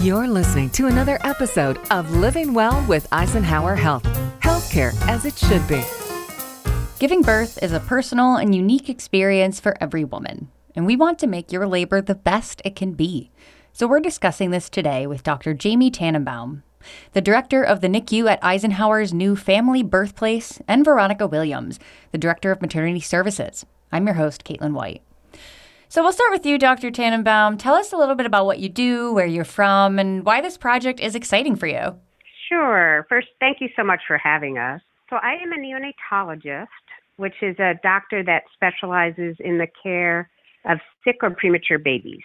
You're listening to another episode of Living Well with Eisenhower Health. Healthcare as it should be. Giving birth is a personal and unique experience for every woman, and we want to make your labor the best it can be. So we're discussing this today with Dr. Jamie Tannenbaum, the director of the NICU at Eisenhower's new family birthplace, and Veronica Williams, the director of maternity services. I'm your host, Caitlin White. So we'll start with you, Dr. Tannenbaum. Tell us a little bit about what you do, where you're from, and why this project is exciting for you. Sure. First, thank you so much for having us. So I am a neonatologist, which is a doctor that specializes in the care of sick or premature babies.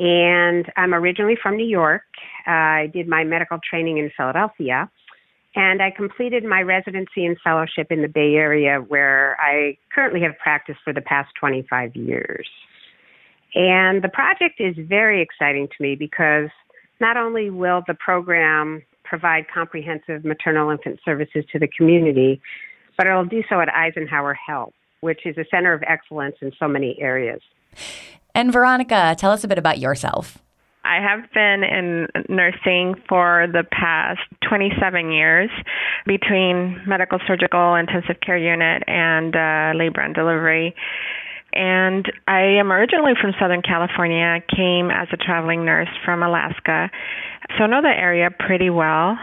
And I'm originally from New York. I did my medical training in Philadelphia, and I completed my residency and fellowship in the Bay Area, where I currently have practiced for the past 25 years. And the project is very exciting to me because not only will the program provide comprehensive maternal infant services to the community, but it'll do so at Eisenhower Health, which is a center of excellence in so many areas. And Veronica, tell us a bit about yourself. I have been in nursing for the past 27 years between medical, surgical, intensive care unit, and labor and delivery. And I am originally from Southern California, came as a traveling nurse from Alaska, so I know the area pretty well.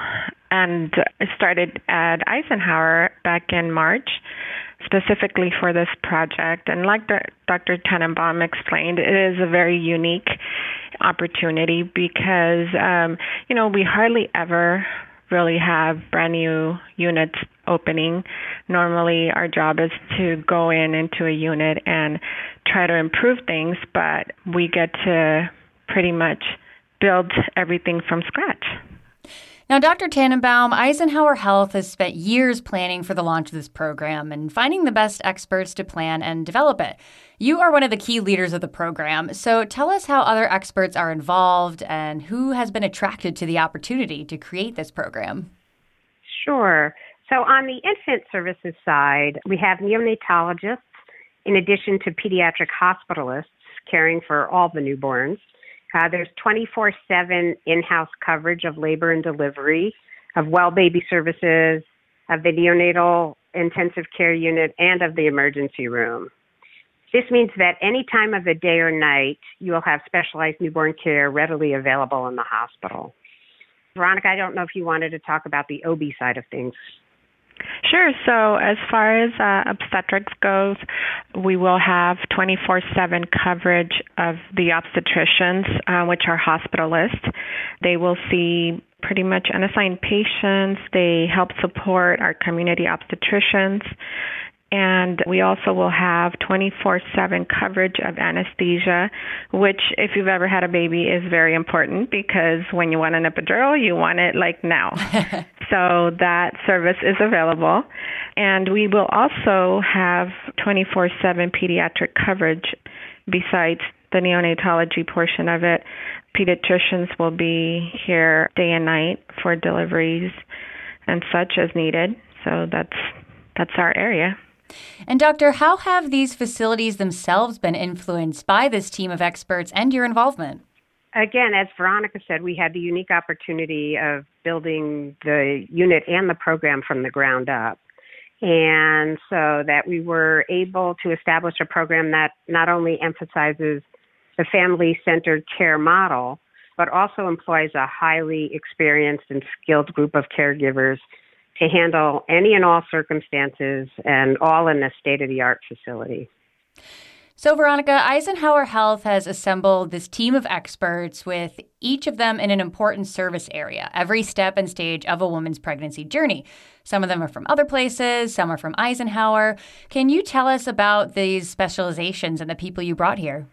And I started at Eisenhower back in March, specifically for this project. And like Dr. Tannenbaum explained, it is a very unique opportunity because, we hardly ever really have brand new units opening. Normally, our job is to go into a unit and try to improve things, but we get to pretty much build everything from scratch. Now, Dr. Tannenbaum, Eisenhower Health has spent years planning for the launch of this program and finding the best experts to plan and develop it. You are one of the key leaders of the program, so tell us how other experts are involved and who has been attracted to the opportunity to create this program. Sure. So on the infant services side, we have neonatologists in addition to pediatric hospitalists caring for all the newborns. There's 24/7 in-house coverage of labor and delivery, of well baby services, of the neonatal intensive care unit, and of the emergency room. This means that any time of the day or night, you will have specialized newborn care readily available in the hospital. Veronica, I don't know if you wanted to talk about the OB side of things. Sure. So as far as obstetrics goes, we will have 24/7 coverage of the obstetricians, which are hospitalists. They will see pretty much unassigned patients. They help support our community obstetricians. And we also will have 24/7 coverage of anesthesia, which, if you've ever had a baby, is very important because when you want an epidural, you want it like now. So that service is available. And we will also have 24/7 pediatric coverage besides the neonatology portion of it. Pediatricians will be here day and night for deliveries and such as needed. So that's our area. And Doctor, how have these facilities themselves been influenced by this team of experts and your involvement? Again, as Veronica said, we had the unique opportunity of building the unit and the program from the ground up. And so that we were able to establish a program that not only emphasizes the family-centered care model, but also employs a highly experienced and skilled group of caregivers to handle any and all circumstances, and all in a state-of-the-art facility. So, Veronica, Eisenhower Health has assembled this team of experts with each of them in an important service area, every step and stage of a woman's pregnancy journey. Some of them are from other places, some are from Eisenhower. Can you tell us about these specializations and the people you brought here?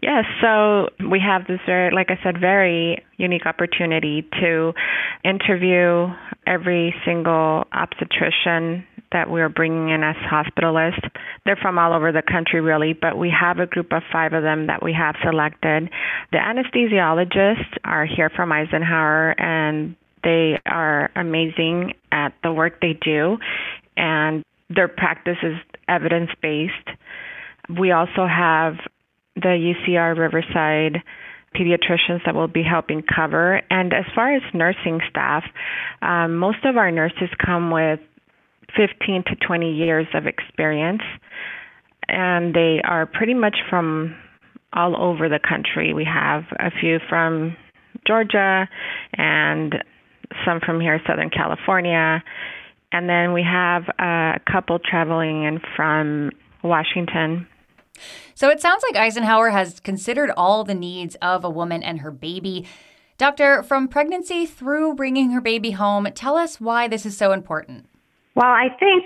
Yes, so we have this, like I said, very unique opportunity to interview every single obstetrician that we're bringing in as hospitalists. They're from all over the country, really, but we have a group of 5 of them that we have selected. The anesthesiologists are here from Eisenhower, and they are amazing at the work they do, and their practice is evidence-based. We also have the UCR Riverside pediatricians that will be helping cover. And as far as nursing staff, most of our nurses come with 15 to 20 years of experience, and they are pretty much from all over the country. We have a few from Georgia and some from here, Southern California. And then we have a couple traveling in from Washington. So it sounds like Eisenhower has considered all the needs of a woman and her baby. Doctor, from pregnancy through bringing her baby home, tell us why this is so important. Well, I think,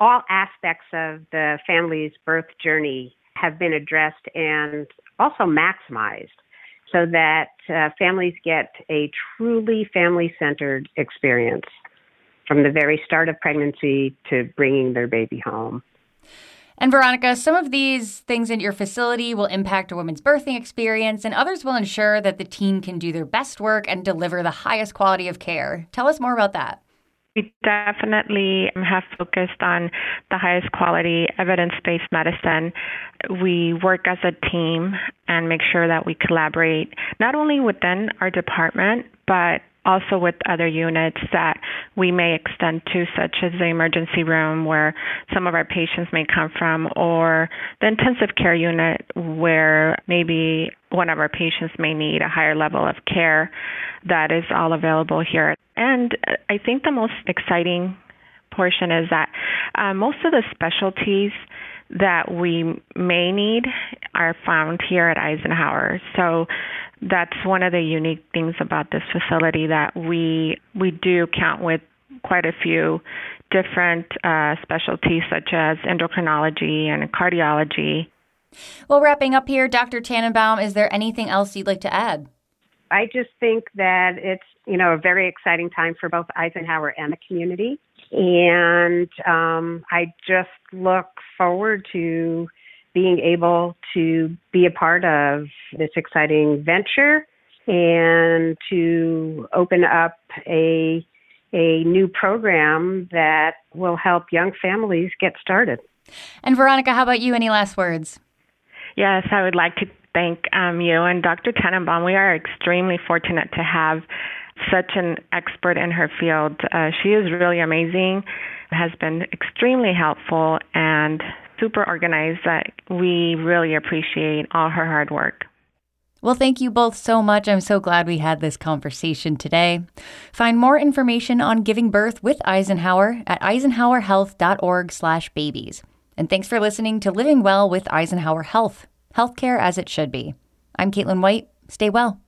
all aspects of the family's birth journey have been addressed and also maximized so that families get a truly family-centered experience from the very start of pregnancy to bringing their baby home. And Veronica, some of these things in your facility will impact a woman's birthing experience, and others will ensure that the team can do their best work and deliver the highest quality of care. Tell us more about that. We definitely have focused on the highest quality evidence-based medicine. We work as a team and make sure that we collaborate not only within our department, but also with other units that we may extend to, such as the emergency room where some of our patients may come from, or the intensive care unit where maybe one of our patients may need a higher level of care. That is all available here. And I think the most exciting portion is that most of the specialties that we may need are found here at Eisenhower. So that's one of the unique things about this facility, that we do count with quite a few different specialties such as endocrinology and cardiology. Well, wrapping up here, Dr. Tannenbaum, is there anything else you'd like to add? I just think that it's, a very exciting time for both Eisenhower and the community. And I just look forward to being able to be a part of this exciting venture and to open up a new program that will help young families get started. And Veronica, how about you? Any last words? Yes, I would like to thank you and Dr. Tannenbaum. We are extremely fortunate to have such an expert in her field. She is really amazing, has been extremely helpful, and super organized. We really appreciate all her hard work. Well, thank you both so much. I'm so glad we had this conversation today. Find more information on giving birth with Eisenhower at eisenhowerhealth.org/babies. And thanks for listening to Living Well with Eisenhower Health, healthcare as it should be. I'm Caitlin White. Stay well.